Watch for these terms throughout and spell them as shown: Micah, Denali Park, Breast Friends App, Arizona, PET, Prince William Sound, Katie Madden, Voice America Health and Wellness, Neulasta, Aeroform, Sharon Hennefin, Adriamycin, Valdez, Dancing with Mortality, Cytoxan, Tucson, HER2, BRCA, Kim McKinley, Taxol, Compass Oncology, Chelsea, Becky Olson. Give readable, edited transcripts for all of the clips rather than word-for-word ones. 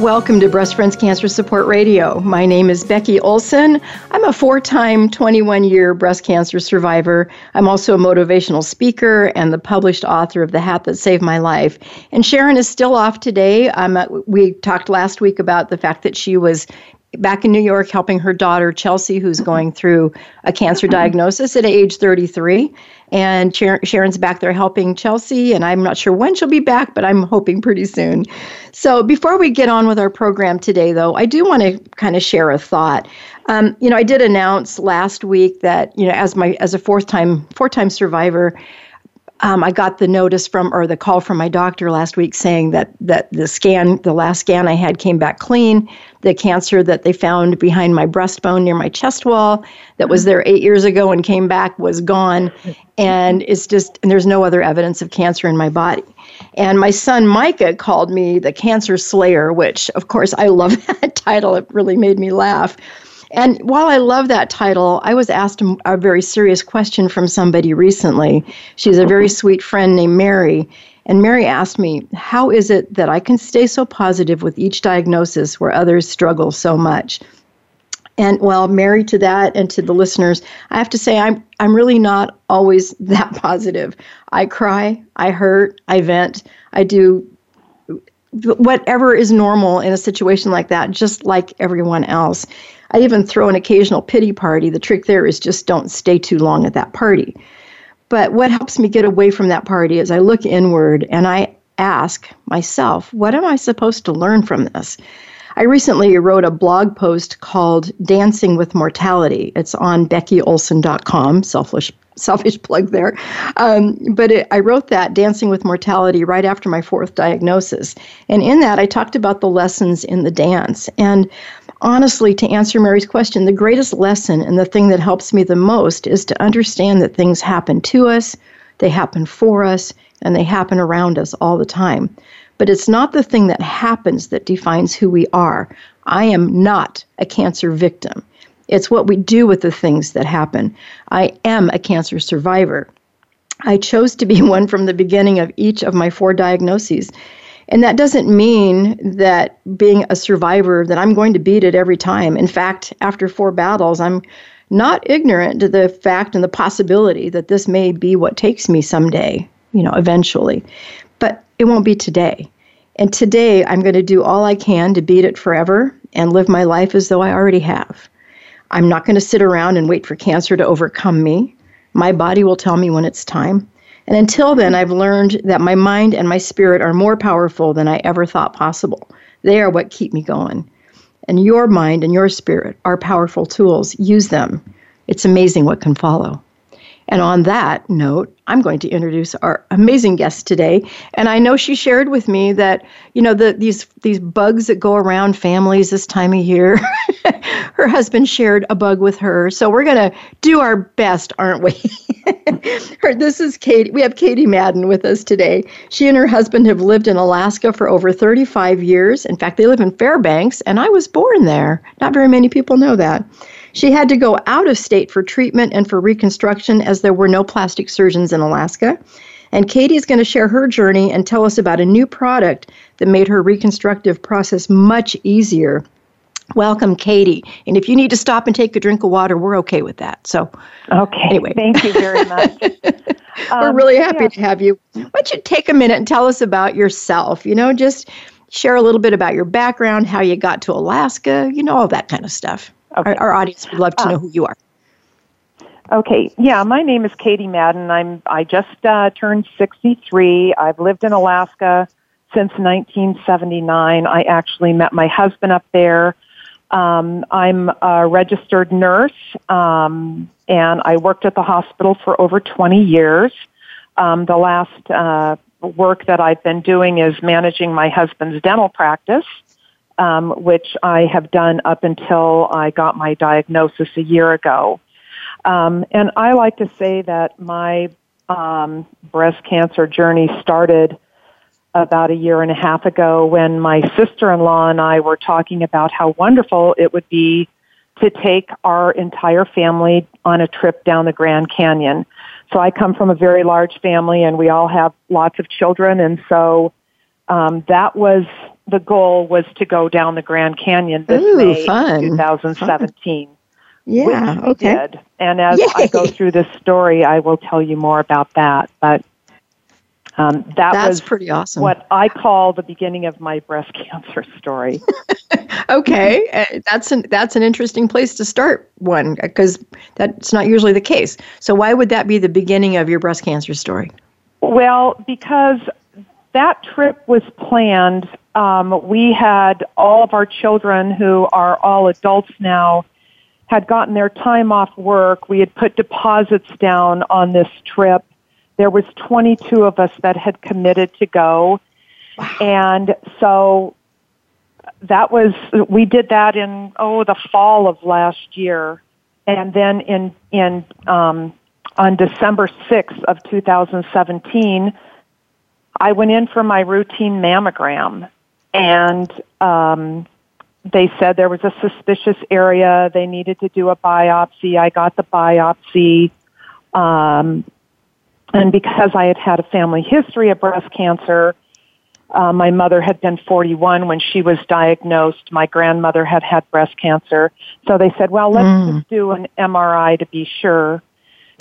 Welcome to Breast Friends Cancer Support Radio. My name is Becky Olson. I'm a four-time, 21-year breast cancer survivor. I'm also a motivational speaker and the published author of The Hat That Saved My Life. And Sharon is still off today. We talked last week about the fact that she was back in New York helping her daughter, Chelsea, who's going through a cancer diagnosis at age 33. And Sharon's back there helping Chelsea, and I'm not sure when she'll be back, but I'm hoping pretty soon. So before we get on with our program today, though, I do want to kind of share a thought. I did announce last week that, as a four-time survivor, I got the notice the call from my doctor last week saying that the last scan I had came back clean. The cancer that they found behind my breastbone near my chest wall that was there 8 years ago and came back was gone. And there's no other evidence of cancer in my body. And my son, Micah, called me the cancer slayer, which of course I love that title. It really made me laugh. And while I love that title, I was asked a very serious question from somebody recently. She's a very sweet friend named Mary. And Mary asked me, how is it that I can stay so positive with each diagnosis where others struggle so much? And well, Mary, to that and to the listeners, I have to say I'm really not always that positive. I cry, I hurt, I vent, I do whatever is normal in a situation like that, just like everyone else. I even throw an occasional pity party. The trick there is just don't stay too long at that party. But what helps me get away from that party is I look inward and I ask myself, what am I supposed to learn from this? I recently wrote a blog post called Dancing with Mortality. It's on BeckyOlson.com, selfish plug there. I wrote that, Dancing with Mortality, right after my fourth diagnosis. And in that, I talked about the lessons in the dance. And honestly, to answer Mary's question, the greatest lesson and the thing that helps me the most is to understand that things happen to us, they happen for us, and they happen around us all the time. But it's not the thing that happens that defines who we are. I am not a cancer victim. It's what we do with the things that happen. I am a cancer survivor. I chose to be one from the beginning of each of my four diagnoses. And that doesn't mean that being a survivor, that I'm going to beat it every time. In fact, after four battles, I'm not ignorant to the fact and the possibility that this may be what takes me someday, eventually. But it won't be today. And today, I'm going to do all I can to beat it forever and live my life as though I already have. I'm not going to sit around and wait for cancer to overcome me. My body will tell me when it's time. And until then, I've learned that my mind and my spirit are more powerful than I ever thought possible. They are what keep me going. And your mind and your spirit are powerful tools. Use them. It's amazing what can follow. And on that note, I'm going to introduce our amazing guest today. And I know she shared with me that, these bugs that go around families this time of year, her husband shared a bug with her. So we're going to do our best, aren't we? This is Katie. We have Katie Madden with us today. She and her husband have lived in Alaska for over 35 years. In fact, they live in Fairbanks, and I was born there. Not very many people know that. She had to go out of state for treatment and for reconstruction as there were no plastic surgeons in Alaska. And Katie's going to share her journey and tell us about a new product that made her reconstructive process much easier. Welcome, Katie. And if you need to stop and take a drink of water, we're okay with that. So, anyway. Thank you very much. We're really happy to have you. Why don't you take a minute and tell us about yourself? Just share a little bit about your background, how you got to Alaska, all that kind of stuff. Okay. Our audience would love to know who you are. Okay. Yeah, my name is Katie Madden. I just turned 63. I've lived in Alaska since 1979. I actually met my husband up there. I'm a registered nurse, and I worked at the hospital for over 20 years. The last work that I've been doing is managing my husband's dental practice, which I have done up until I got my diagnosis a year ago. And I like to say that my breast cancer journey started about a year and a half ago when my sister-in-law and I were talking about how wonderful it would be to take our entire family on a trip down the Grand Canyon. So I come from a very large family and we all have lots of children, and so that was the goal, was to go down the Grand Canyon this May, 2017. Fun. Yeah, which we did. And as I go through this story, I will tell you more about that. But that's pretty awesome. What I call the beginning of my breast cancer story. Okay, that's an interesting place to start one, because that's not usually the case. So why would that be the beginning of your breast cancer story? Well, because that trip was planned. We had all of our children, who are all adults now, had gotten their time off work. We had put deposits down on this trip. There was 22 of us that had committed to go. Wow. And so we did that in, the fall of last year. And then on December 6th of 2017, I went in for my routine mammogram, and they said there was a suspicious area. They needed to do a biopsy. I got the biopsy. And because I had a family history of breast cancer, my mother had been 41 when she was diagnosed. My grandmother had breast cancer. So they said, well, let's just do an MRI to be sure.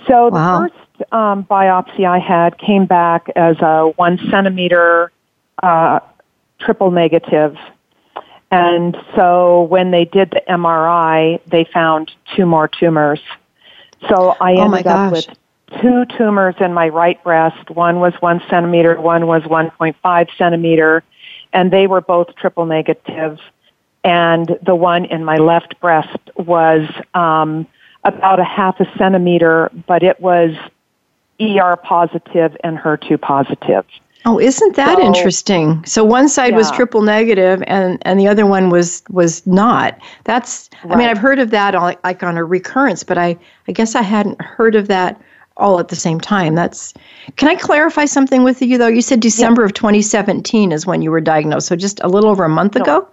So the first biopsy I had came back as a 1 centimeter triple negative. And so when they did the MRI, they found two more tumors. So I ended up with two tumors in my right breast. One was 1 centimeter, one was 1.5 centimeter, and they were both triple negative. And the one in my left breast was about a half a centimeter, but it was ER positive and HER2 positive. Oh, isn't that interesting? So one side was triple negative and the other one was not. That's right. I mean, I've heard of that like on a recurrence, but I guess I hadn't heard of that all at the same time. Can I clarify something with you though? You said December of 2017 is when you were diagnosed. So just a little over a month ago?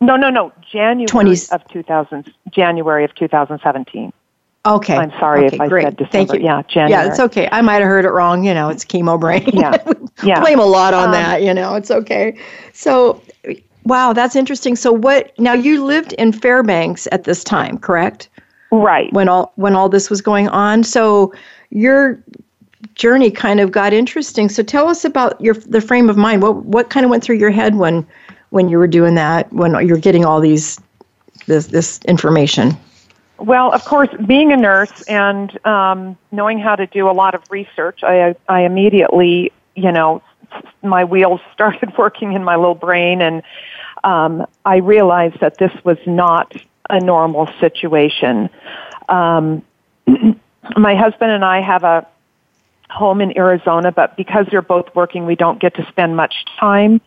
No. January of 2017. Okay. I'm sorry if I said December. Thank you. Yeah, January. Yeah, it's okay. I might have heard it wrong. It's chemo brain. Yeah. Blame a lot on that. It's okay. So, wow, that's interesting. So now you lived in Fairbanks at this time, correct? Right. When all this was going on. So your journey kind of got interesting. So tell us about the frame of mind. What kind of went through your head when you were doing that, when you're getting all this information? Well, of course, being a nurse and knowing how to do a lot of research, I immediately, my wheels started working in my little brain, and I realized that this was not a normal situation. My husband and I have a home in Arizona, but because we're both working, we don't get to spend much time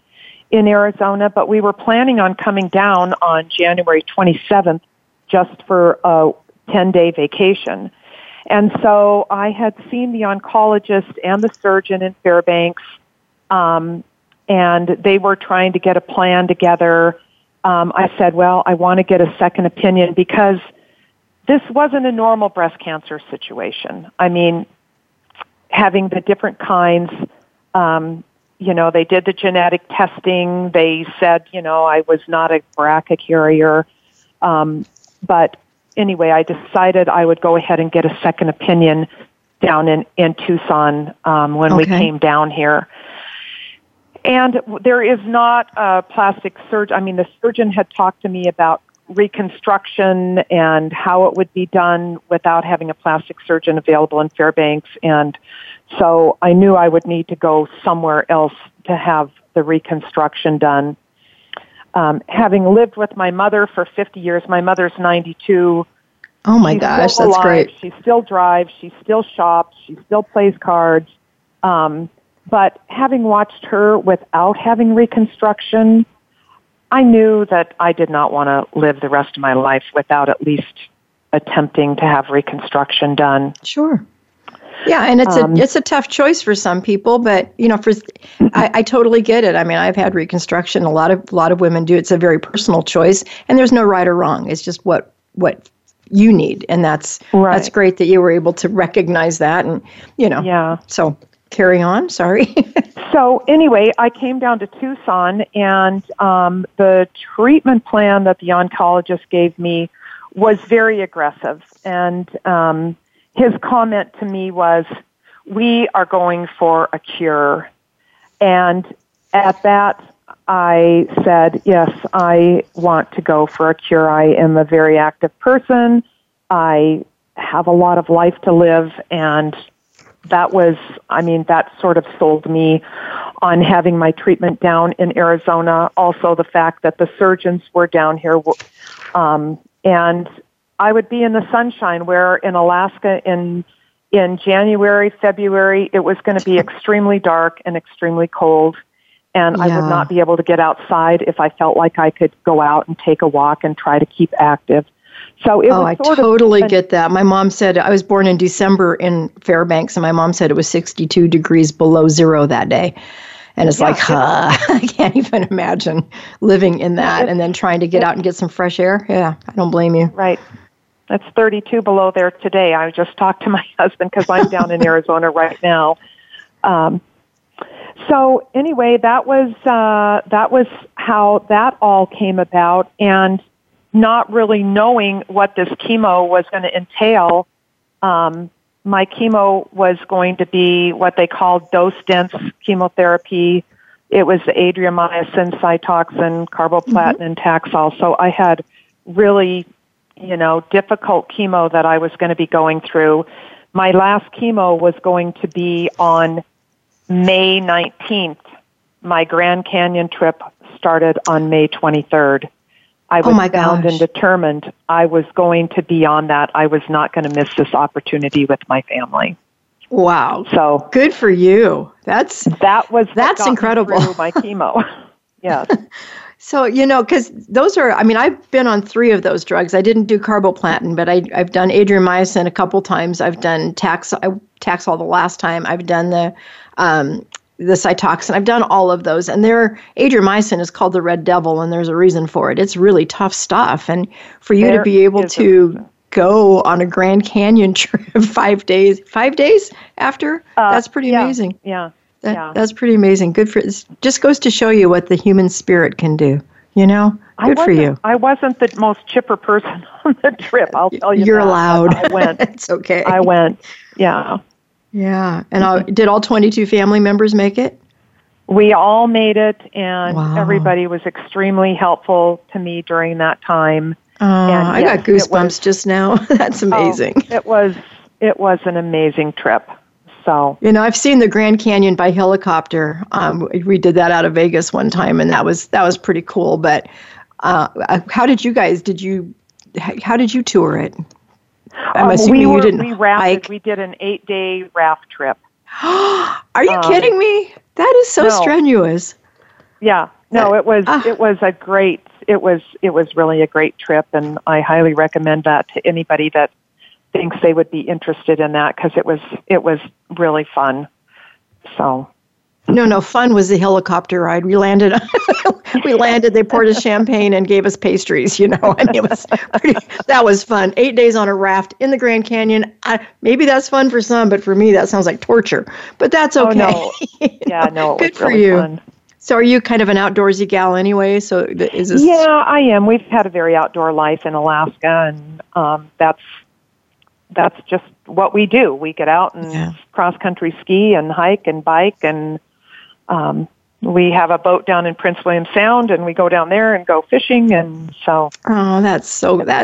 in Arizona, but we were planning on coming down on January 27th, just for a 10-day vacation. And so I had seen the oncologist and the surgeon in Fairbanks, and they were trying to get a plan together. I said, well, I want to get a second opinion because this wasn't a normal breast cancer situation. I mean, having the different kinds, they did the genetic testing. They said, I was not a BRCA carrier. But anyway, I decided I would go ahead and get a second opinion down in Tucson when we came down here. And there is not a plastic surgeon. I mean, the surgeon had talked to me about reconstruction and how it would be done without having a plastic surgeon available in Fairbanks. And so I knew I would need to go somewhere else to have the reconstruction done. Having lived with my mother for 50 years, my mother's 92. Oh my gosh, that's great. She still drives, she still shops, she still plays cards. But having watched her without having reconstruction, I knew that I did not want to live the rest of my life without at least attempting to have reconstruction done. Sure. Yeah, and it's a tough choice for some people, but you know, I totally get it. I mean, I've had reconstruction. A lot of women do. It's a very personal choice, and there's no right or wrong. It's just what you need, and that's great that you were able to recognize that, and you know, yeah. So carry on. Sorry. So anyway, I came down to Tucson, and the treatment plan that the oncologist gave me was very aggressive, and his comment to me was, we are going for a cure. And at that, I said, yes, I want to go for a cure. I am a very active person. I have a lot of life to live. And that was, I mean, that sort of sold me on having my treatment down in Arizona. Also, the fact that the surgeons were down here, and I would be in the sunshine, where in Alaska in January, February, it was going to be extremely dark and extremely cold, and I would not be able to get outside if I felt like I could go out and take a walk and try to keep active. So it was sort of... Oh, I totally get that. My mom said, I was born in December in Fairbanks, and my mom said it was 62 degrees below zero that day. And it's I can't even imagine living in that and then trying to get out and get some fresh air. Yeah, I don't blame you. Right. That's 32 below there today. I just talked to my husband because I'm down in Arizona right now. So anyway, that was how that all came about, and not really knowing what this chemo was going to entail. My chemo was going to be what they call dose-dense chemotherapy. It was the Adriamycin, Cytoxan, Carboplatin, and Taxol. So I had really, you know, difficult chemo that I was going to be going through. My last chemo was going to be on May 19th. My Grand Canyon trip started on May 23rd. I was bound and determined I was going to be on that. I was not going to miss this opportunity with my family. Wow. So good for you. That's incredible. My chemo. Yes. So, you know, because those are, I mean, I've been on 3 of those drugs. I didn't do Carboplatin, but I've done Adriamycin a couple times. I've done Taxol the last time. I've done the Cytoxan. I've done all of those. And Adriamycin is called the Red Devil, and there's a reason for it. It's really tough stuff. And for you to be able to go on a Grand Canyon trip 5 days after, that's pretty amazing. Yeah. That's pretty amazing. Good for it. Just goes to show you what the human spirit can do, you know? Good for you. I wasn't the most chipper person on the trip. I'll tell you. You're allowed. I went. It's okay. I went. Yeah. Yeah, and did all 22 family members make it? We all made it, and everybody was extremely helpful to me during that time. And I got goosebumps just now. That's amazing. It was an amazing trip. So you know, I've seen the Grand Canyon by helicopter. We did that out of Vegas one time, and that was pretty cool. But how did you guys? How did you tour it? I'm assuming we did an 8-day raft trip. Are you kidding me? That is so strenuous. Yeah. No, it was really a great trip, and I highly recommend that to anybody that thinks they would be interested in that, because it was really fun. So No, fun was the helicopter ride. We landed, they poured us champagne and gave us pastries, you know, and that was fun. 8 days on a raft in the Grand Canyon. Maybe that's fun for some, but for me, that sounds like torture, but that's okay. Oh, no. Yeah, no, it was really fun. So are you kind of an outdoorsy gal anyway? So is this... Yeah, I am. We've had a very outdoor life in Alaska, and that's just what we do. We get out and cross-country ski and hike and bike, and we have a boat down in Prince William Sound, and we go down there and go fishing, and so. Oh, that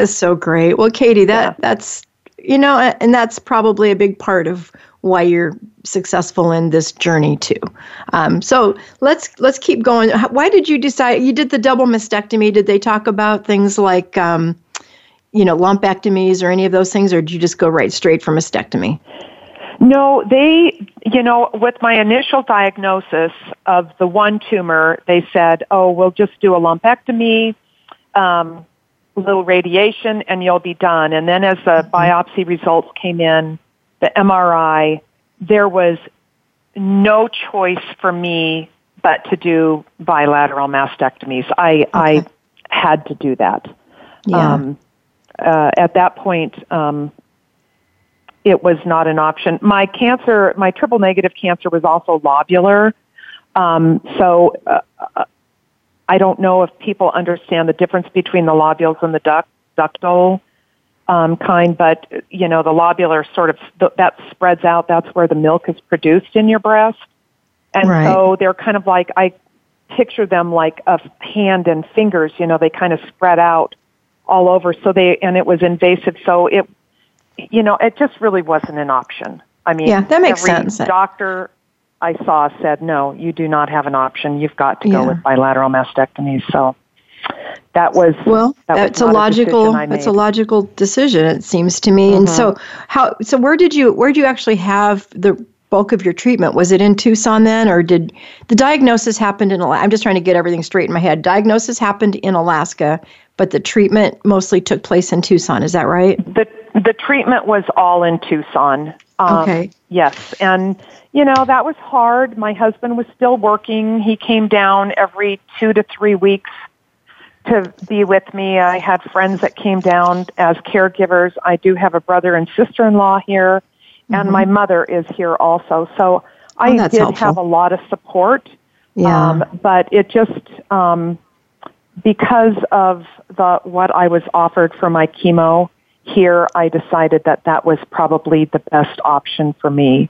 is so great. Well, Katie, that's, you know, and that's probably a big part of why you're successful in this journey too. So let's keep going. Why did you decide, you did the double mastectomy? Did they talk about things like, you know, lumpectomies or any of those things, or did you just go right straight for mastectomy? No, with my initial diagnosis of the one tumor, they said, oh, we'll just do a lumpectomy. little radiation, and you'll be done. And then as the biopsy results came in, the MRI, there was no choice for me but to do bilateral mastectomies. I had to do that. Yeah. At that point, it was not an option. My cancer, my triple negative cancer, was also lobular. So I don't know if people understand the difference between the lobules and the ductal kind, but you know, the lobular sort of that spreads out. That's where the milk is produced in your breast, and right. So they're kind of like, I picture them like a hand and fingers. You know, they kind of spread out all over. So it was invasive. So it, you know, it just really wasn't an option. I mean, yeah, that makes sense. Doctor I saw said, no, you do not have an option. You've got to go with bilateral mastectomy. So that was, well, that's a logical decision, it seems to me. Mm-hmm. And so where did you actually have the bulk of your treatment? Was it in Tucson then, or did the diagnosis happen in Alaska? I'm just trying to get everything straight in my head. Diagnosis happened in Alaska, but the treatment mostly took place in Tucson. Is that right? The treatment was all in Tucson. Okay. Yes. And, you know, that was hard. My husband was still working. He came down every 2 to 3 weeks to be with me. I had friends that came down as caregivers. I do have a brother and sister-in-law here, and mm-hmm. my mother is here also. So I did helpful. Have a lot of support. Yeah. But it just, because of what I was offered for my chemo here, I decided that was probably the best option for me.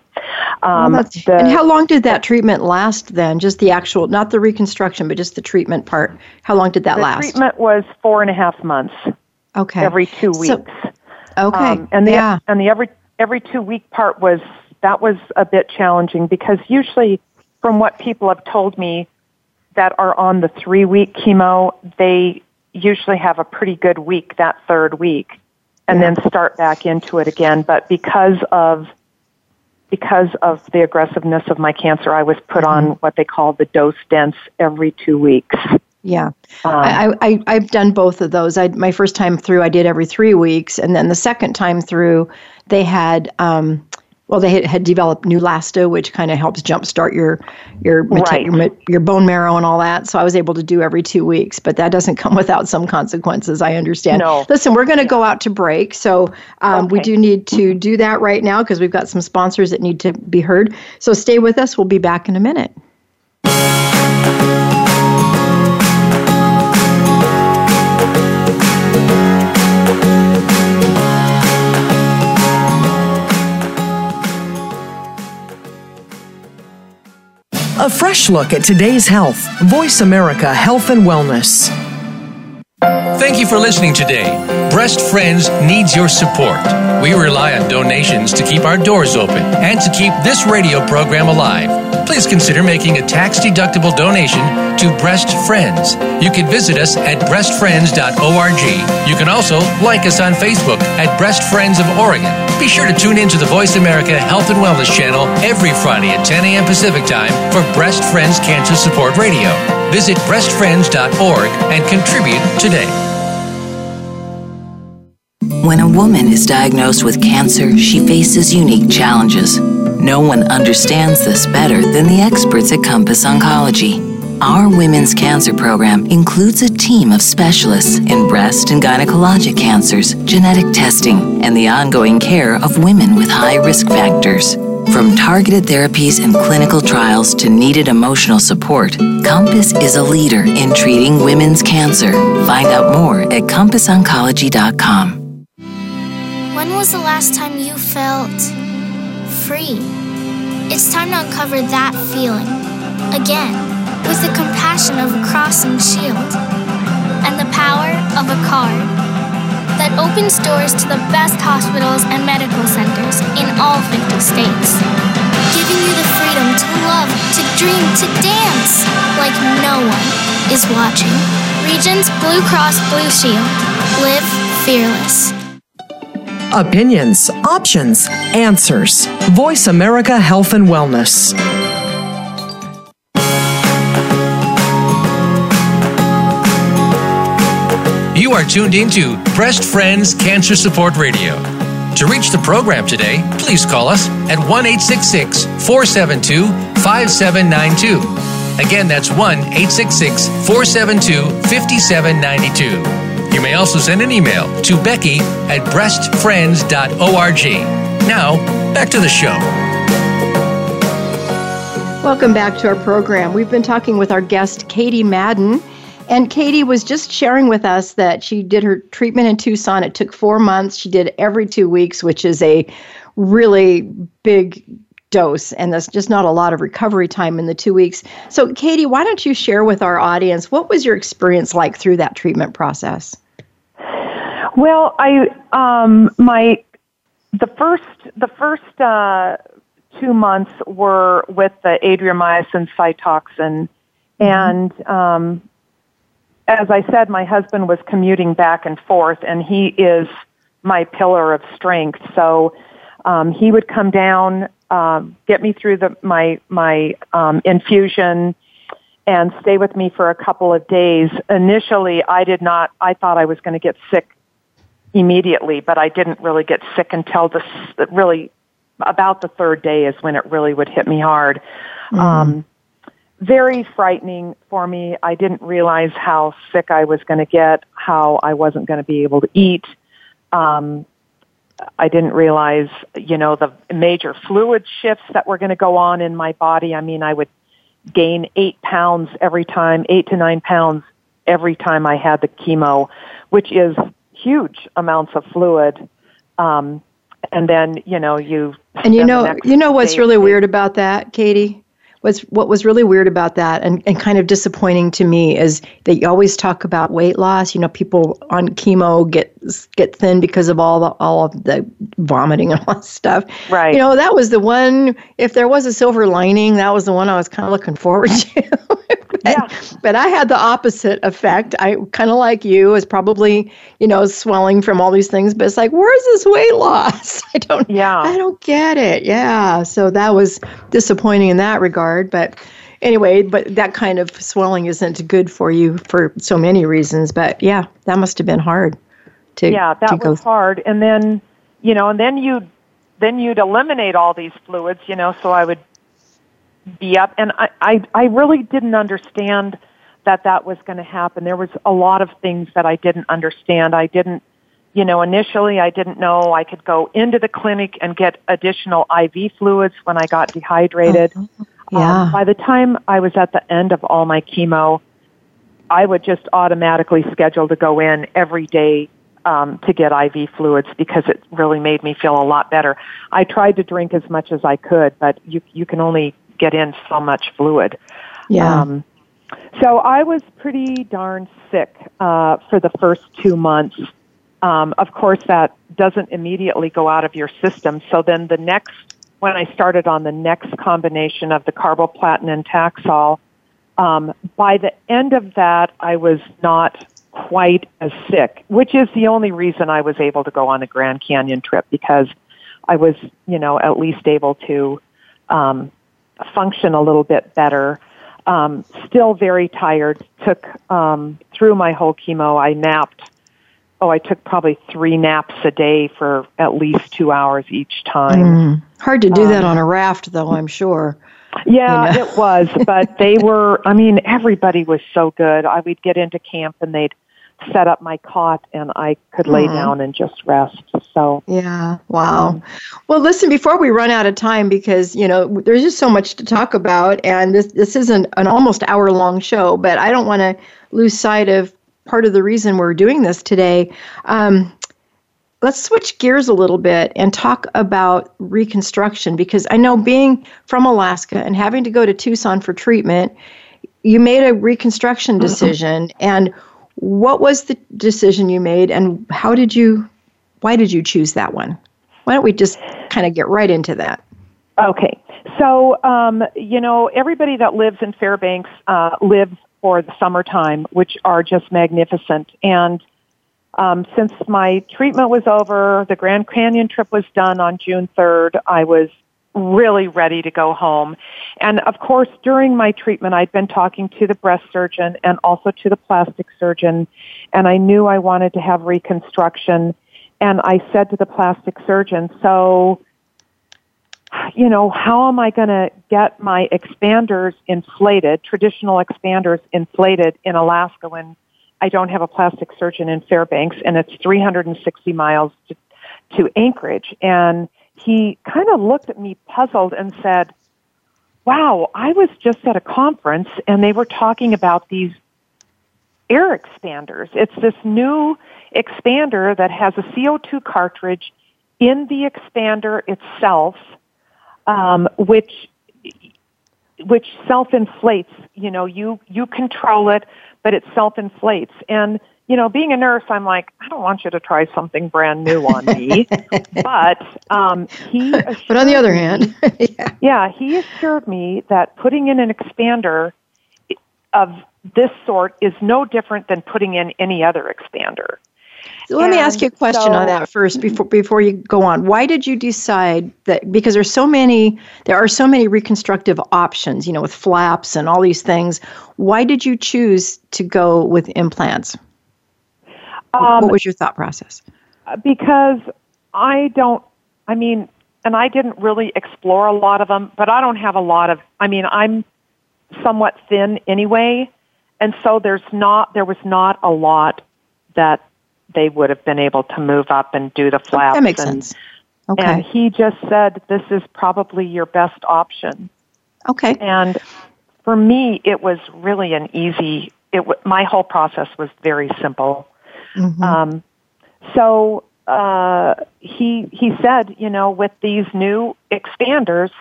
And how long did that treatment last then? Just the actual, not the reconstruction, but just the treatment part. How long did that last? The treatment was 4.5 months. Okay. Every 2 weeks. And the every 2 week part was a bit challenging, because usually from what people have told me that are on the 3 week chemo, they usually have a pretty good week that third week. And then start back into it again. But because of the aggressiveness of my cancer, I was put on what they call the dose dense every 2 weeks. Yeah. I've done both of those. My first time through, I did every 3 weeks. And then the second time through, they had... They had developed Neulasta, which kind of helps jumpstart your bone marrow and all that. So I was able to do every 2 weeks, but that doesn't come without some consequences, I understand. No. Listen, we're going to go out to break. So we do need to do that right now, because we've got some sponsors that need to be heard. So stay with us. We'll be back in a minute. A fresh look at today's health. Voice America Health and Wellness. Thank you for listening today. Breast Friends needs your support. We rely on donations to keep our doors open and to keep this radio program alive. Please consider making a tax-deductible donation to Breast Friends. You can visit us at breastfriends.org. You can also like us on Facebook at Breast Friends of Oregon. Be sure to tune in to the Voice America Health and Wellness channel every Friday at 10 a.m. Pacific Time for Breast Friends Cancer Support Radio. Visit breastfriends.org and contribute today. When a woman is diagnosed with cancer, she faces unique challenges. No one understands this better than the experts at Compass Oncology. Our Women's Cancer Program includes a team of specialists in breast and gynecologic cancers, genetic testing, and the ongoing care of women with high-risk factors. From targeted therapies and clinical trials to needed emotional support, Compass is a leader in treating women's cancer. Find out more at CompassOncology.com. When was the last time you felt free? It's time to uncover that feeling again, with the compassion of a cross and shield, and the power of a card that opens doors to the best hospitals and medical centers in all 50 states, giving you the freedom to love, to dream, to dance like no one is watching. Regions Blue Cross Blue Shield. Live fearless. Opinions, options, answers. Voice America Health and Wellness. You are tuned into Breast Friends Cancer Support Radio. To reach the program today, please call us at 1-866-472-5792. Again, that's 1-866-472-5792. You may also send an email to Becky@breastfriends.org. Now, back to the show. Welcome back to our program. We've been talking with our guest, Katie Madden. And Katie was just sharing with us that she did her treatment in Tucson. It took 4 months. She did every 2 weeks, which is a really big dose. And that's just not a lot of recovery time in the 2 weeks. So, Katie, why don't you share with our audience, what was your experience like through that treatment process? Well, the first 2 months were with the Adriamycin Cytoxan. And as I said, my husband was commuting back and forth, and he is my pillar of strength. So he would come down, get me through my infusion, and stay with me for a couple of days. Initially, I thought I was going to get sick immediately, but I didn't really get sick until about the third day is when it really would hit me hard. Very frightening for me. I didn't realize how sick I was going to get, how I wasn't going to be able to eat. I didn't realize, the major fluid shifts that were going to go on in my body. I mean, I would gain 8 pounds 8 to 9 pounds every time I had the chemo, which is huge amounts of fluid. And then, what's really weird about that, Katie? What was really weird about that and kind of disappointing to me is that you always talk about weight loss. People on chemo get thin because of all of the vomiting and all that stuff. Right. That was the one, if there was a silver lining, that was the one I was kind of looking forward to. But I had the opposite effect. I kind of like you is probably, swelling from all these things, but it's like, where's this weight loss? I don't get it. Yeah. So that was disappointing in that regard. But anyway, that kind of swelling isn't good for you for so many reasons. But yeah, that must have been hard to. Yeah, that was hard. And then you'd eliminate all these fluids. So I would be up, and I really didn't understand that was going to happen. There was a lot of things that I didn't understand. Initially I didn't know I could go into the clinic and get additional IV fluids when I got dehydrated. Uh-huh. Yeah. By the time I was at the end of all my chemo, I would just automatically schedule to go in every day to get IV fluids because it really made me feel a lot better. I tried to drink as much as I could, but you can only get in so much fluid. Yeah. So I was pretty darn sick for the first 2 months. Of course, that doesn't immediately go out of your system. So then when I started on the next combination of the Carboplatin and Taxol, by the end of that, I was not quite as sick, which is the only reason I was able to go on the Grand Canyon trip, because I was, at least able to function a little bit better. Still very tired. Took through my whole chemo, I napped. I took probably 3 naps a day for at least 2 hours each time. Hard to do that on a raft, though, I'm sure. Yeah, It was. But they were, everybody was so good. I would get into camp and they'd set up my cot and I could lay down and just rest. So yeah. Wow. Well, listen, before we run out of time, because, there's just so much to talk about, and this isn't an almost hour-long show, but I don't want to lose sight of part of the reason we're doing this today. Let's switch gears a little bit and talk about reconstruction, because I know, being from Alaska and having to go to Tucson for treatment, you made a reconstruction decision. And what was the decision you made, and why did you choose that one? Why don't we just kind of get right into that? Okay. So, everybody that lives in Fairbanks lives for the summertime, which are just magnificent. And since my treatment was over, the Grand Canyon trip was done on June 3rd, I was really ready to go home. And of course, during my treatment, I'd been talking to the breast surgeon and also to the plastic surgeon, and I knew I wanted to have reconstruction. And I said to the plastic surgeon, so, you know, how am I going to get my expanders inflated, traditional expanders inflated in Alaska when I don't have a plastic surgeon in Fairbanks, and it's 360 miles to Anchorage? And he kind of looked at me puzzled and said, wow, I was just at a conference and they were talking about these air expanders. It's this new expander that has a CO2 cartridge in the expander itself, which self-inflates. You know, you control it, but it self-inflates. And, you know, being a nurse, I'm like, I don't want you to try something brand new on me. But on the other hand, he assured me that putting in an expander of this sort is no different than putting in any other expander. So let me ask you a question on that first before you go on. Why did you decide that? Because there are so many reconstructive options, you know, with flaps and all these things. Why did you choose to go with implants? What was your thought process? Because I didn't really explore a lot of them, but I don't have a lot of, I'm somewhat thin anyway. And so there was not a lot that they would have been able to move up and do the flaps. That makes sense. Okay. And he just said, this is probably your best option. Okay. And for me, it was really my whole process was very simple. Mm-hmm. He said, you know, with these new expanders,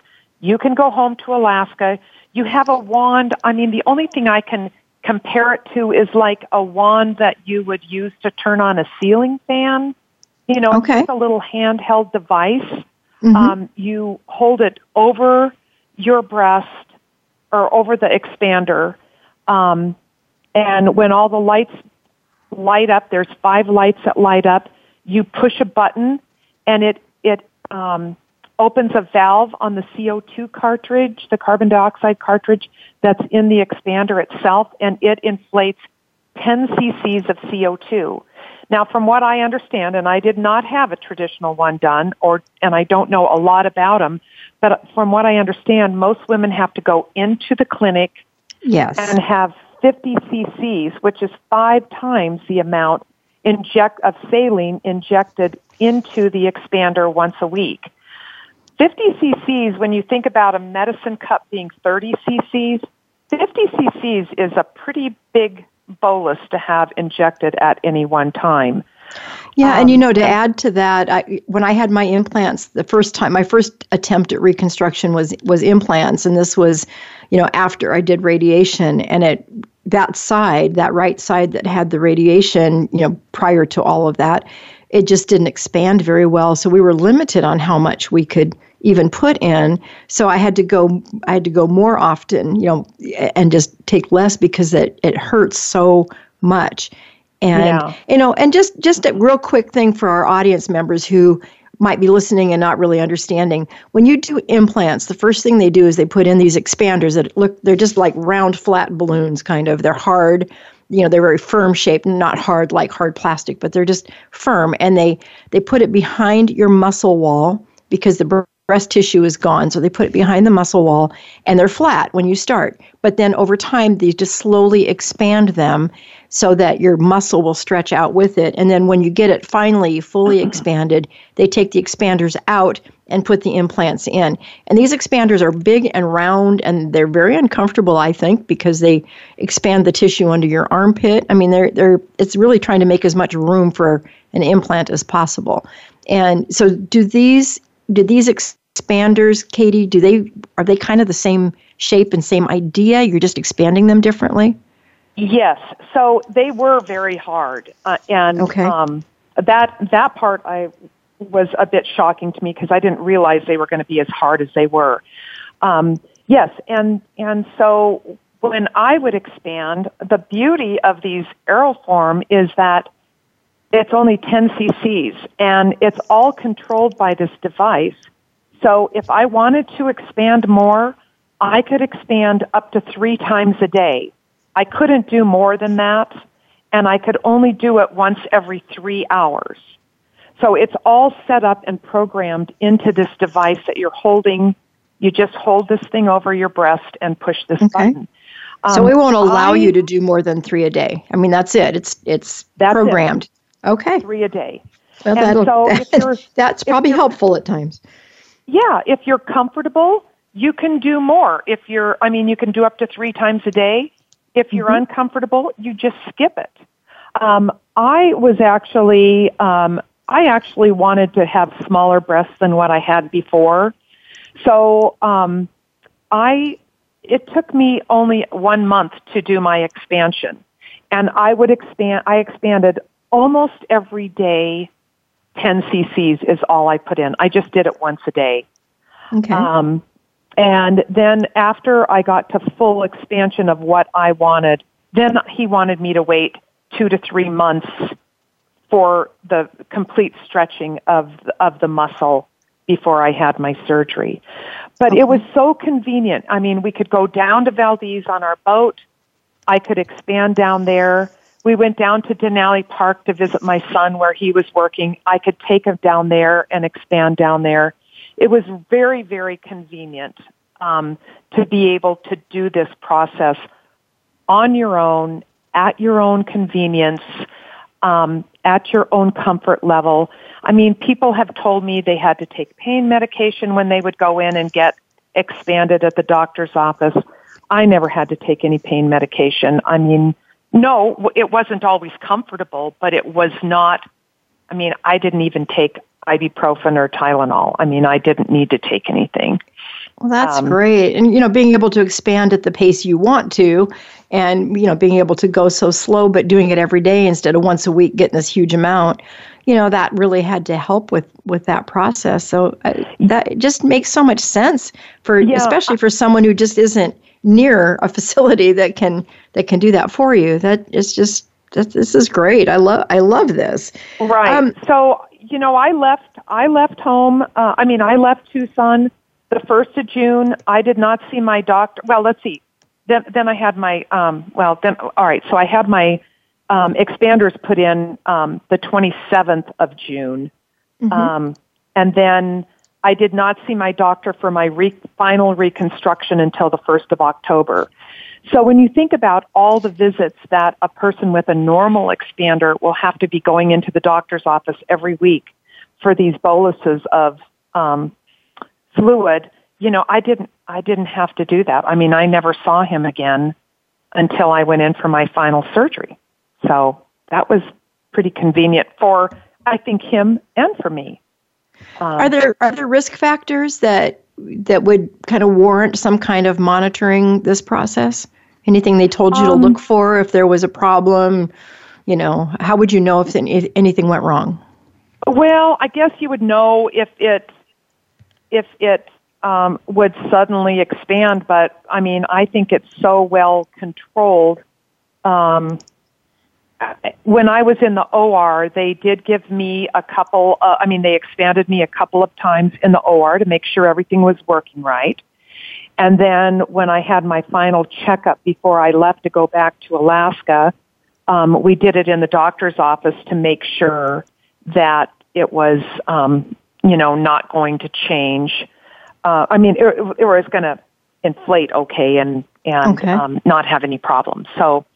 you can go home to Alaska. You have a wand. I mean, the only thing I can compare it to is like a wand that you would use to turn on a ceiling fan. You know, okay. It's a little handheld device. Mm-hmm. You hold it over your breast or over the expander. And when all the lights light up, there's 5 lights that light up. You push a button and it opens a valve on the CO2 cartridge, the carbon dioxide cartridge that's in the expander itself, and it inflates 10 cc's of CO2. Now, from what I understand, and I did not have a traditional one done, and I don't know a lot about them, but from what I understand, most women have to go into the clinic and have 50 cc's, which is 5 times the amount of saline injected into the expander once a week. 50 cc's, when you think about a medicine cup being 30 cc's, 50 cc's is a pretty big bolus to have injected at any one time. Yeah, and you know, to add to that, when I had my implants the first time, my first attempt at reconstruction was implants, and this was, you know, after I did radiation, and that right side that had the radiation, you know, prior to all of that, it just didn't expand very well, so we were limited on how much we could even put in. So I had to go more often, you know, and just take less because it hurts so much. And, you know, and just a real quick thing for our audience members who might be listening and not really understanding. When you do implants, the first thing they do is they put in these expanders that look, they're just like round, flat balloons, kind of. They're hard, you know, they're very firm shaped, not hard like hard plastic, but they're just firm. And they put it behind your muscle wall because the breast tissue is gone, so they put it behind the muscle wall, and they're flat when you start. But then over time, they just slowly expand them so that your muscle will stretch out with it. And then when you get it finally fully expanded, they take the expanders out and put the implants in. And these expanders are big and round, and they're very uncomfortable, I think, because they expand the tissue under your armpit. I mean, it's really trying to make as much room for an implant as possible. And so do these expanders, Katie, are they kind of the same shape and same idea? You're just expanding them differently? Yes. So they were very hard. That part was a bit shocking to me because I didn't realize they were going to be as hard as they were. Yes. And so when I would expand, the beauty of these Aeroform is that it's only 10 cc's and it's all controlled by this device. So if I wanted to expand more, I could expand up to 3 times a day. I couldn't do more than that, and I could only do it once every 3 hours. So it's all set up and programmed into this device that you're holding. You just hold this thing over your breast and push this button. So it won't allow you to do more than 3 a day. I mean, that's it. It's programmed. Okay. 3 a day. Well, and so if you're, that's probably helpful at times. Yeah. If you're comfortable, you can do more. If you're, I mean, you can do up to 3 times a day. If you're uncomfortable, you just skip it. I actually wanted to have smaller breasts than what I had before. So, it took me only 1 month to do my expansion, and I expanded almost every day. 10 cc's is all I put in. I just did it once a day. Okay. And then after I got to full expansion of what I wanted, then he wanted me to wait 2 to 3 months for the complete stretching of the muscle before I had my surgery. But it was so convenient. I mean, we could go down to Valdez on our boat. I could expand down there. We went down to Denali Park to visit my son where he was working. I could take him down there and expand down there. It was very, very convenient to be able to do this process on your own, at your own convenience, at your own comfort level. I mean, people have told me they had to take pain medication when they would go in and get expanded at the doctor's office. I never had to take any pain medication. I mean, no, it wasn't always comfortable, but it was not, I mean, I didn't even take ibuprofen or Tylenol. I mean, I didn't need to take anything. Well, that's great. And, you know, being able to expand at the pace you want to and, you know, being able to go so slow, but doing it every day instead of once a week, getting this huge amount, you know, that really had to help with that process. So that just makes so much sense for, especially for someone who just isn't near a facility that can do that for you. That is just, this is great. I love this. Right. So, you know, I left home. I left Tucson the 1st of June. I did not see my doctor. Well, let's see. Then I had my, all right. So I had my expanders put in the 27th of June. And then I did not see my doctor for my final reconstruction until the 1st of October. So when you think about all the visits that a person with a normal expander will have to be going into the doctor's office every week for these boluses of fluid, you know, I didn't have to do that. I mean, I never saw him again until I went in for my final surgery. So that was pretty convenient for, I think, him and for me. Are there risk factors that would kind of warrant some kind of monitoring this process? Anything they told you to look for if there was a problem? You know, how would you know if anything went wrong? Well, I guess you would know if it would suddenly expand. But I mean, I think it's so well controlled. When I was in the OR, they did give me they expanded me a couple of times in the OR to make sure everything was working right. And then when I had my final checkup before I left to go back to Alaska, we did it in the doctor's office to make sure that it was, you know, not going to change. It was going to inflate okay and not have any problems. So,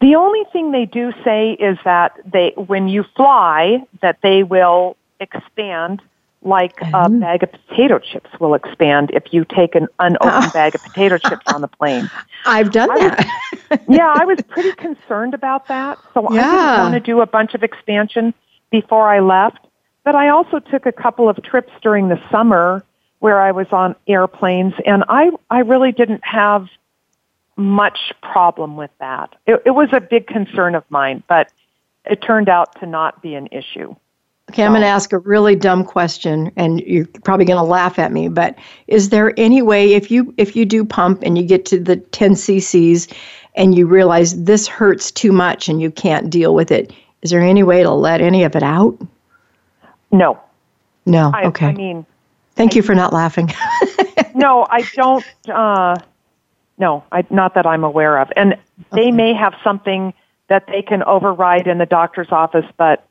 the only thing they do say is that when you fly, that they will expand like a bag of potato chips will expand if you take an unopened bag of potato chips on the plane. I've done that. I was pretty concerned about that. So I didn't want to do a bunch of expansion before I left. But I also took a couple of trips during the summer where I was on airplanes, and I really didn't have much problem with that. It was a big concern of mine, but it turned out to not be an issue. Okay, I'm going to ask a really dumb question, and you're probably going to laugh at me, but is there any way, if you do pump and you get to the 10 cc's and you realize this hurts too much and you can't deal with it, is there any way to let any of it out? No. No, okay. I mean, Thank you for not laughing. No, I don't. Not that I'm aware of. And they may have something that they can override in the doctor's office, but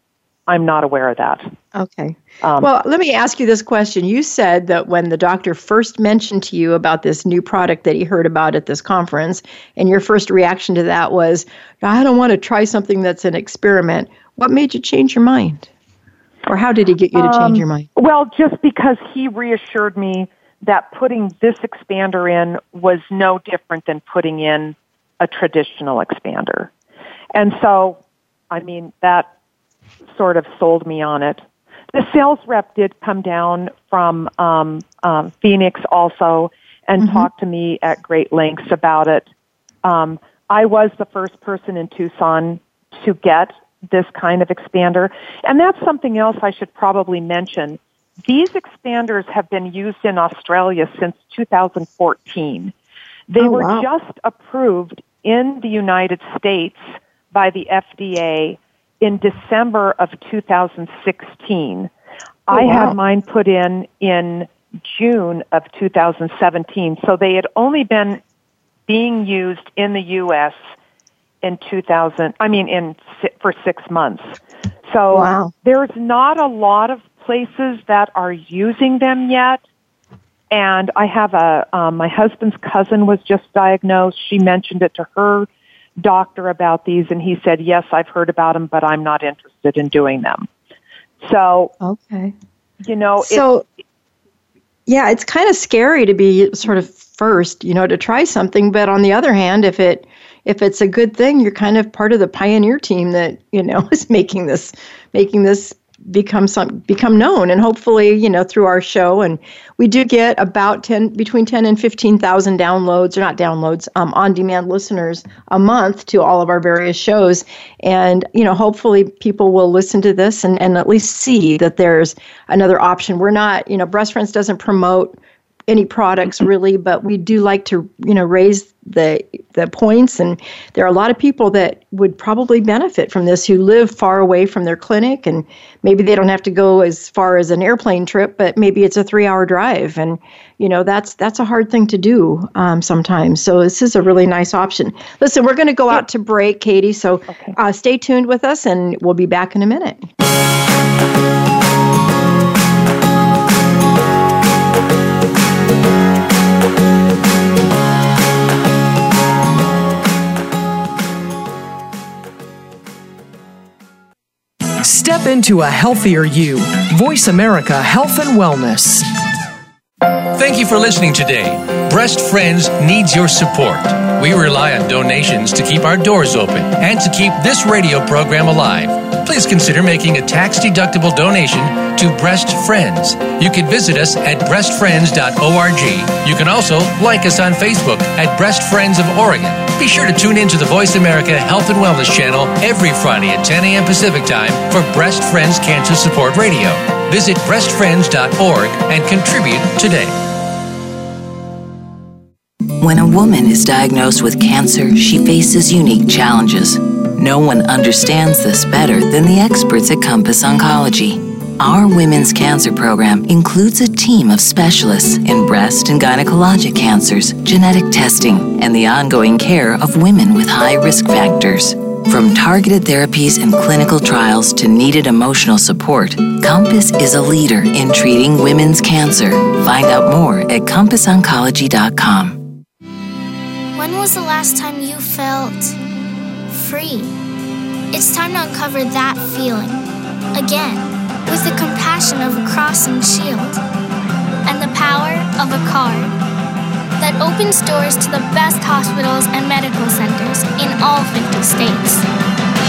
I'm not aware of that. Okay. Well, let me ask you this question. You said that when the doctor first mentioned to you about this new product that he heard about at this conference, and your first reaction to that was, I don't want to try something that's an experiment. What made you change your mind? Or how did he get you to change your mind? Well, just because he reassured me that putting this expander in was no different than putting in a traditional expander. And so, I mean, that sort of sold me on it. The sales rep did come down from Phoenix also and talked to me at great lengths about it. I was the first person in Tucson to get this kind of expander. And that's something else I should probably mention. These expanders have been used in Australia since 2014. They were just approved in the United States by the FDA in December of 2016. I had mine put in June of 2017. So they had only been being used in the U.S. for 6 months. So there's not a lot of places that are using them yet. And I have my husband's cousin was just diagnosed. She mentioned it to her doctor about these, and he said, yes, I've heard about them, but I'm not interested in doing them. So, it's kind of scary to be sort of first, to try something. But on the other hand, if it's a good thing, you're kind of part of the pioneer team that, is making this become known. And hopefully, through our show, and we do get about between 10 and 15,000 on-demand listeners a month to all of our various shows. And, hopefully people will listen to this and at least see that there's another option. We're not, Breast Friends doesn't promote any products really, but we do like to, raise the points. And there are a lot of people that would probably benefit from this who live far away from their clinic, and maybe they don't have to go as far as an airplane trip, but maybe it's a 3-hour drive. And, that's a hard thing to do sometimes. So this is a really nice option. Listen, we're going to go out to break, Katie. So stay tuned with us, and we'll be back in a minute. Step into a healthier you. Voice America Health and Wellness. Thank you for listening today. Breast Friends needs your support. We rely on donations to keep our doors open and to keep this radio program alive. Please consider making a tax-deductible donation to Breast Friends. You can visit us at breastfriends.org. You can also like us on Facebook at Breast Friends of Oregon. Be sure to tune in to the Voice America Health and Wellness channel every Friday at 10 a.m. Pacific time for Breast Friends Cancer Support Radio. Visit breastfriends.org and contribute today. When a woman is diagnosed with cancer, she faces unique challenges. No one understands this better than the experts at Compass Oncology. Our women's cancer program includes a team of specialists in breast and gynecologic cancers, genetic testing, and the ongoing care of women with high risk factors. From targeted therapies and clinical trials to needed emotional support, Compass is a leader in treating women's cancer. Find out more at CompassOncology.com. When was the last time you felt free? It's time to uncover that feeling again, with the compassion of a cross and shield, and the power of a card that opens doors to the best hospitals and medical centers in all 50 states,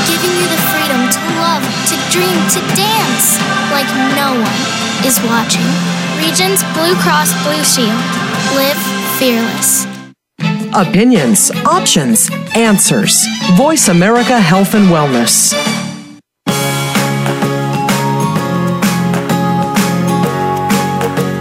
giving you the freedom to love, to dream, to dance like no one is watching. Regions Blue Cross Blue Shield. Live fearless. Opinions, options, answers. Voice America Health and Wellness.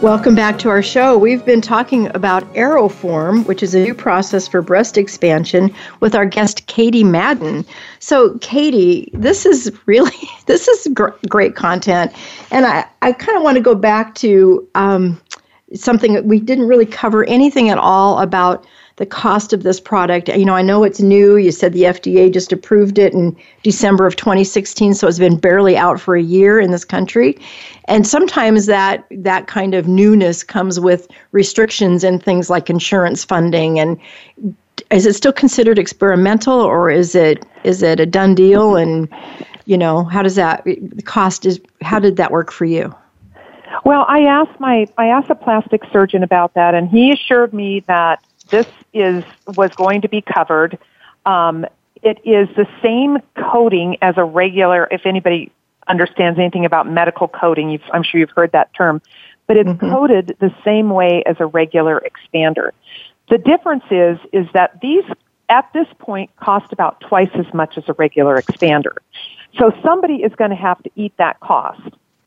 Welcome back to our show. We've been talking about Aeroform, which is a new process for breast expansion, with our guest Katie Madden. So, Katie, this is great content, and I kind of want to go back to something that we didn't really cover anything at all about the cost of this product. You know, I know it's new. You said the FDA just approved it in December of 2016, so it's been barely out for a year in this country. And sometimes that kind of newness comes with restrictions and things like insurance funding. And is it still considered experimental, or is it a done deal? And, you know, how did that work for you? Well, I asked a plastic surgeon about that, and he assured me that this was going to be covered. It is the same coding as a regular, if anybody understands anything about medical coding, I'm sure you've heard that term, but it's coded the same way as a regular expander. The difference is that these, at this point, cost about twice as much as a regular expander. So somebody is going to have to eat that cost,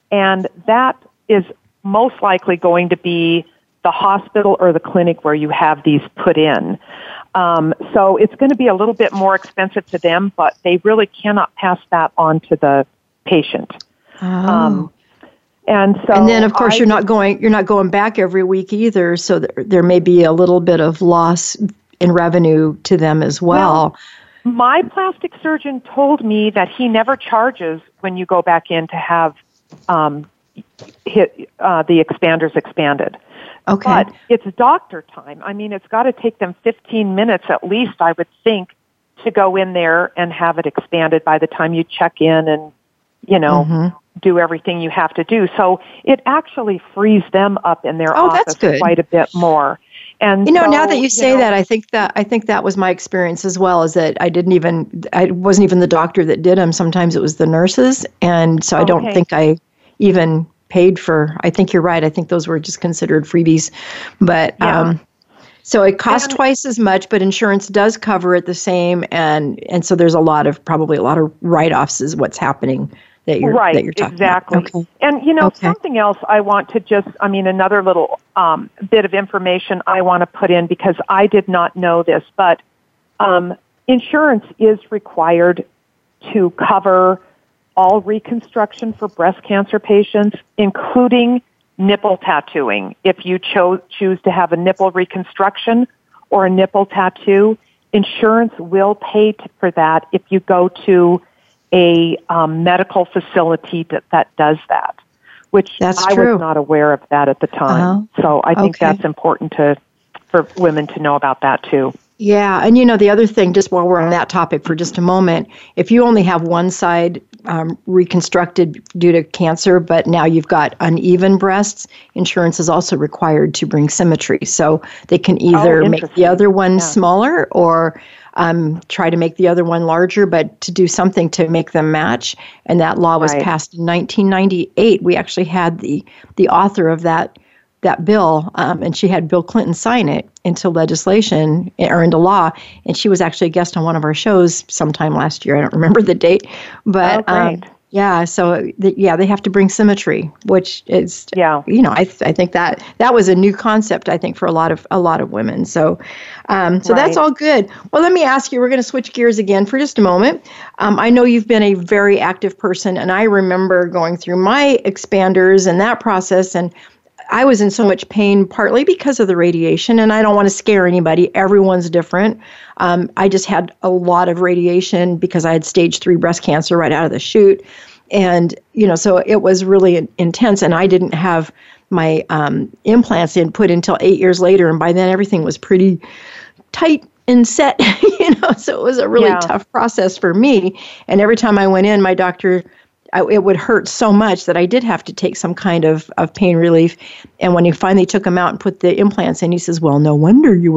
and that is most likely going to be the hospital or the clinic where you have these put in. So it's going to be a little bit more expensive to them, but they really cannot pass that on to the patient. Oh. And then of course you're not going back every week either. So there may be a little bit of loss in revenue to them as well. Well, my plastic surgeon told me that he never charges when you go back in to have, the expanders expanded. Okay. But it's doctor time. I mean, it's got to take them 15 minutes at least, I would think, to go in there and have it expanded by the time you check in and, you know, do everything you have to do. So it actually frees them up in their office quite a bit more. And you know, so, now that you say that, I think that was my experience as well, is that I wasn't even the doctor that did them. Sometimes it was the nurses, and so I don't think I even paid for. I think you're right. I think those were just considered freebies. But so it costs twice as much, but insurance does cover it the same, and so there's probably a lot of write-offs is what's happening that you're talking about. Okay. And you know, something else I want to another little bit of information I want to put in, because I did not know this, but insurance is required to cover all reconstruction for breast cancer patients, including nipple tattooing. If you choose to have a nipple reconstruction or a nipple tattoo, insurance will pay for that if you go to a medical facility that does that, which I was not aware of that at the time. Uh-huh. So I think that's important for women to know about that too. Yeah, and you know, the other thing, just while we're on that topic for just a moment, if you only have one side reconstructed due to cancer, but now you've got uneven breasts, insurance is also required to bring symmetry. So they can either make the other one smaller or try to make the other one larger, but to do something to make them match. And that law was passed in 1998. We actually had the author of that bill, and she had Bill Clinton sign it into legislation or into law, and she was actually a guest on one of our shows sometime last year. I don't remember the date, but they have to bring symmetry, which is you know, I think that was a new concept, I think, for a lot of women. So so that's all good. Well, let me ask you, we're going to switch gears again for just a moment. I know you've been a very active person, and I remember going through my expanders and that process, and I was in so much pain, partly because of the radiation, and I don't want to scare anybody. Everyone's different. I just had a lot of radiation because I had stage 3 breast cancer right out of the chute. And, you know, so it was really intense, and I didn't have my implants put until 8 years later. And by then everything was pretty tight and set, you know, so it was a really tough process for me. And every time I went in, my doctor, it would hurt so much that I did have to take some kind of pain relief. And when he finally took them out and put the implants in, he says, well, no wonder you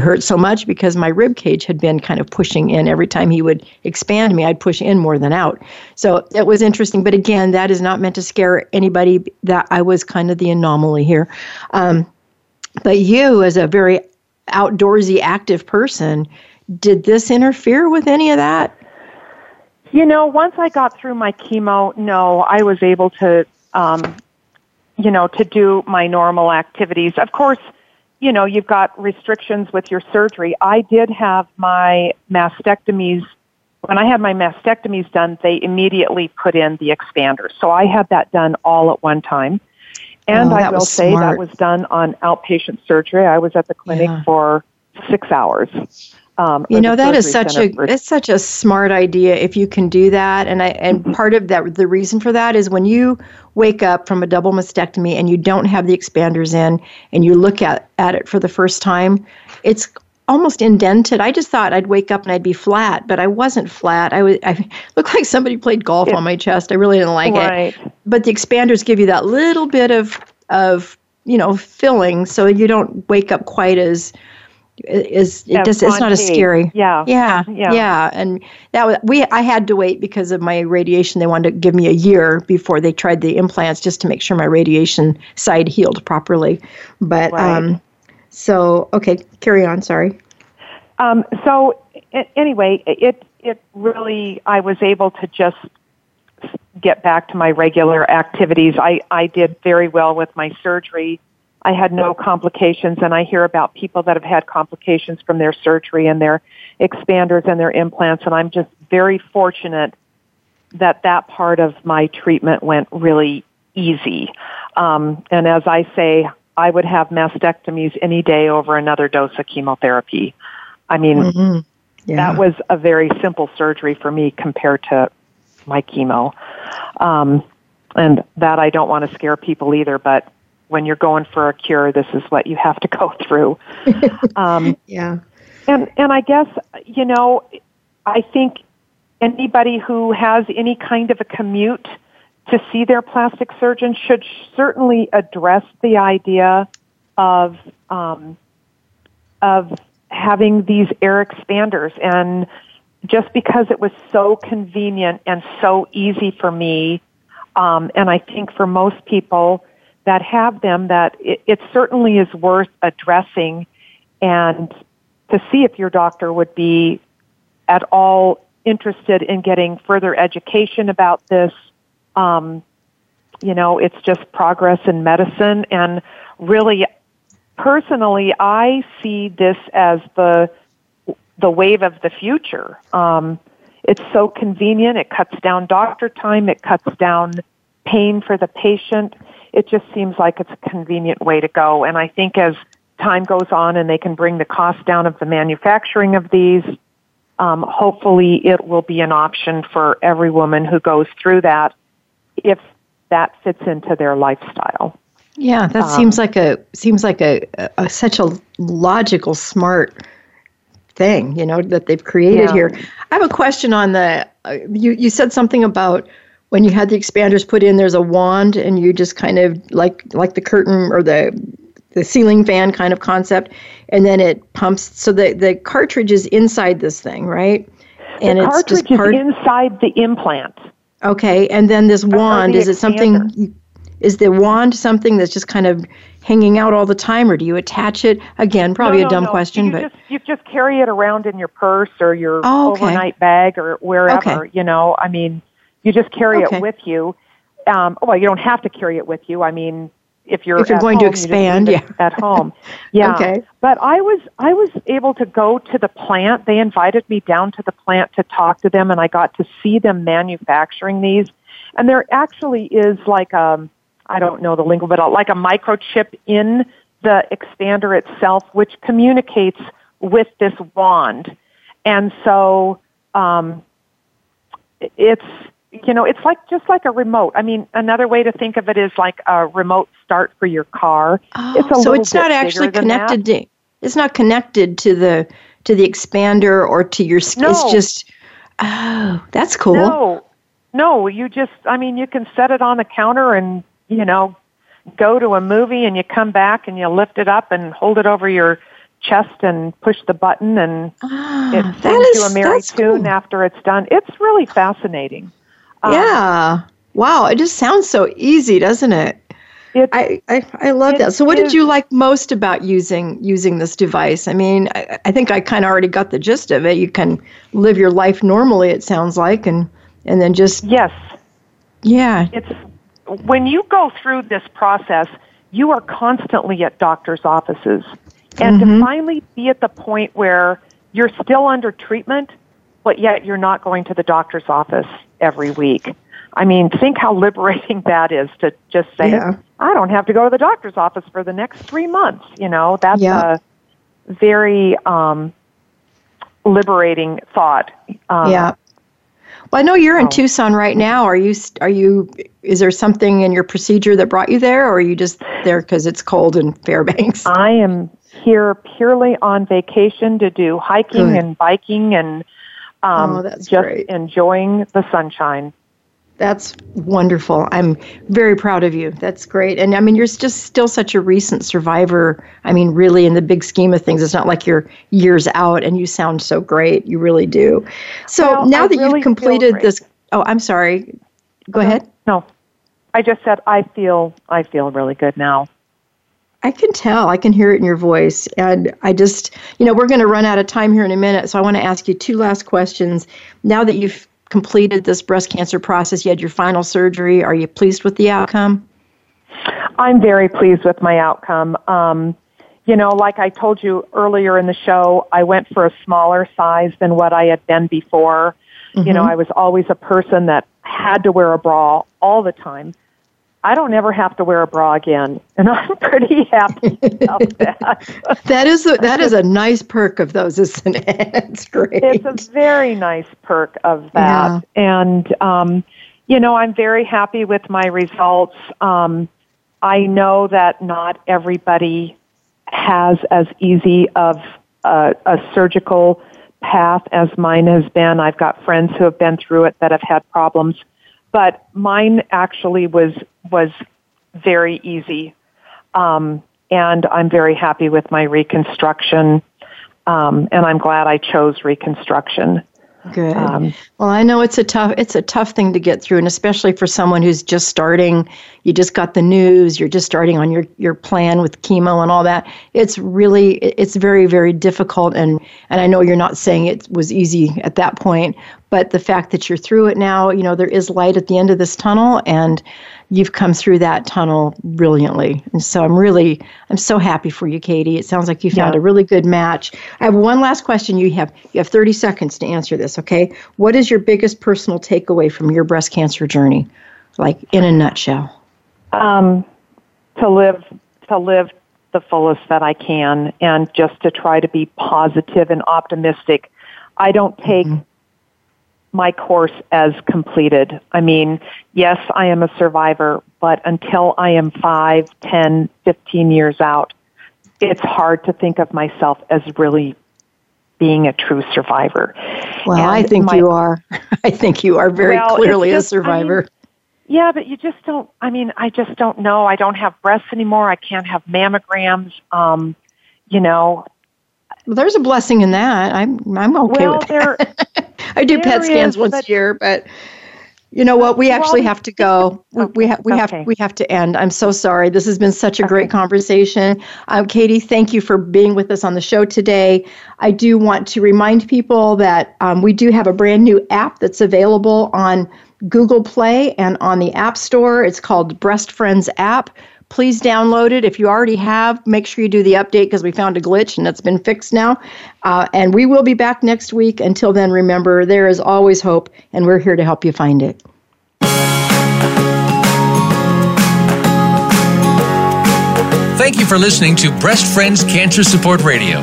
hurt so much, because my rib cage had been kind of pushing in. Every time he would expand me, I'd push in more than out. So it was interesting. But again, that is not meant to scare anybody, that I was kind of the anomaly here. But you, as a very outdoorsy, active person, Did this interfere with any of that? You know, once I got through my chemo, no, I was able to, to do my normal activities. Of course, you know, you've got restrictions with your surgery. I did have my mastectomies. When I had my mastectomies done, they immediately put in the expanders. So I had that done all at one time. And I will say that was done on outpatient surgery. I was at the clinic for 6 hours. You know, that is such a smart idea if you can do that. And part of that, the reason for that is when you wake up from a double mastectomy and you don't have the expanders in and you look at it for the first time, it's almost indented. I just thought I'd wake up and I'd be flat, but I wasn't flat. I looked like somebody played golf on my chest. I really didn't like it. But the expanders give you that little bit of filling, so you don't wake up quite as... It's not as scary. Yeah. And that was, I had to wait because of my radiation. They wanted to give me a year before they tried the implants just to make sure my radiation side healed properly. But okay, carry on. Sorry. Anyway, it really, I was able to just get back to my regular activities. I did very well with my surgery. I had no complications, and I hear about people that have had complications from their surgery and their expanders and their implants, and I'm just very fortunate that that part of my treatment went really easy. And as I say, I would have mastectomies any day over another dose of chemotherapy. I mean, that was a very simple surgery for me compared to my chemo. And that I don't want to scare people either, but when you're going for a cure, this is what you have to go through. And I guess, I think anybody who has any kind of a commute to see their plastic surgeon should certainly address the idea of having these air expanders. And just because it was so convenient and so easy for me, and I think for most people that have them, that it certainly is worth addressing and to see if your doctor would be at all interested in getting further education about this. It's just progress in medicine. And really, personally, I see this as the wave of the future. It's so convenient. It cuts down doctor time. It cuts down pain for the patient. It just seems like it's a convenient way to go. And I think as time goes on and they can bring the cost down of the manufacturing of these, hopefully it will be an option for every woman who goes through that if that fits into their lifestyle. Yeah, that seems like a such a logical, smart thing, that they've created here. I have a question on the, you said something about when you had the expanders put in, there's a wand, and you just kind of like the curtain or the ceiling fan kind of concept, and then it pumps. So the cartridge is inside this thing, right? And the cartridge is inside the implant. Okay, and then this wand, is it something? Is the wand something that's just kind of hanging out all the time, or do you attach it? Again, probably a dumb question, you just carry it around in your purse or your overnight bag or wherever. You just carry it with you. You don't have to carry it with you. I mean, if you're going home, to expand, at home. Yeah. Okay. But I was able to go to the plant. They invited me down to the plant to talk to them, and I got to see them manufacturing these. And there actually is like I don't know the lingo, but like a microchip in the expander itself, which communicates with this wand. And so it's... it's like just like a remote. I mean, another way to think of it is like a remote start for your car. It's not connected to the expander or to your skin. No. It's just that's cool. No, you just you can set it on the counter and go to a movie and you come back and you lift it up and hold it over your chest and push the button and it sings you a merry tune after it's done. It's really fascinating. Wow, it just sounds so easy, doesn't it? I love that. So what did you like most about using this device? I mean, I think I kind of already got the gist of it. You can live your life normally, it sounds like, and then just... Yes. Yeah. When you go through this process, you are constantly at doctor's offices. And to finally be at the point where you're still under treatment, but yet you're not going to the doctor's office every week. I mean, think how liberating that is to just say, I don't have to go to the doctor's office for the next 3 months. You know, that's a very liberating thought. Well, I know you're in Tucson right now. Is there something in your procedure that brought you there, or are you just there because it's cold in Fairbanks? I am here purely on vacation to do hiking and biking and just great. Enjoying the sunshine. That's wonderful. I'm very proud of you. That's great. And I mean, you're just still such a recent survivor. I mean, really, in the big scheme of things, it's not like you're years out, and you sound so great. You really do. So now that you've completed this, I'm sorry. Go ahead. No, I just said I feel really good now. I can tell. I can hear it in your voice. And I just, we're going to run out of time here in a minute. So I want to ask you two last questions. Now that you've completed this breast cancer process, you had your final surgery. Are you pleased with the outcome? I'm very pleased with my outcome. Like I told you earlier in the show, I went for a smaller size than what I had been before. Mm-hmm. I was always a person that had to wear a bra all the time. I don't ever have to wear a bra again, and I'm pretty happy about that. That is a nice perk of those, isn't it? It's great. It's a very nice perk of that, and I'm very happy with my results. I know that not everybody has as easy of a surgical path as mine has been. I've got friends who have been through it that have had problems. But mine actually was very easy, and I'm very happy with my reconstruction, and I'm glad I chose reconstruction. Good. Well, I know it's a tough thing to get through, and especially for someone who's just starting. You just got the news. You're just starting on your plan with chemo and all that. It's really, it's very, very difficult. And I know you're not saying it was easy at that point, but the fact that you're through it now, there is light at the end of this tunnel, and you've come through that tunnel brilliantly. And so I'm so happy for you, Katie. It sounds like you found a really good match. I have one last question. You have 30 seconds to answer this. Okay. What is your biggest personal takeaway from your breast cancer journey? Like in a nutshell. To live the fullest that I can, and just to try to be positive and optimistic. I don't take my course as completed. I mean, yes, I am a survivor, but until I am 5, 10, 15 years out, it's hard to think of myself as really being a true survivor. Well, and I think you are. I think you are very clearly a survivor. But you just don't, I just don't know. I don't have breasts anymore. I can't have mammograms, Well, there's a blessing in that. I'm okay with that. I do PET scans once a year, but you know what? We actually have to go. We have to end. I'm so sorry. This has been such a great conversation. Katie, thank you for being with us on the show today. I do want to remind people that we do have a brand new app that's available on Google Play and on the App Store. It's called Breast Friends app. Please download it. If you already have, make sure you do the update, because we found a glitch and it's been fixed now. And we will be back next week. Until then, remember, there is always hope, and we're here to help you find it. Thank you for listening to Breast Friends Cancer Support Radio.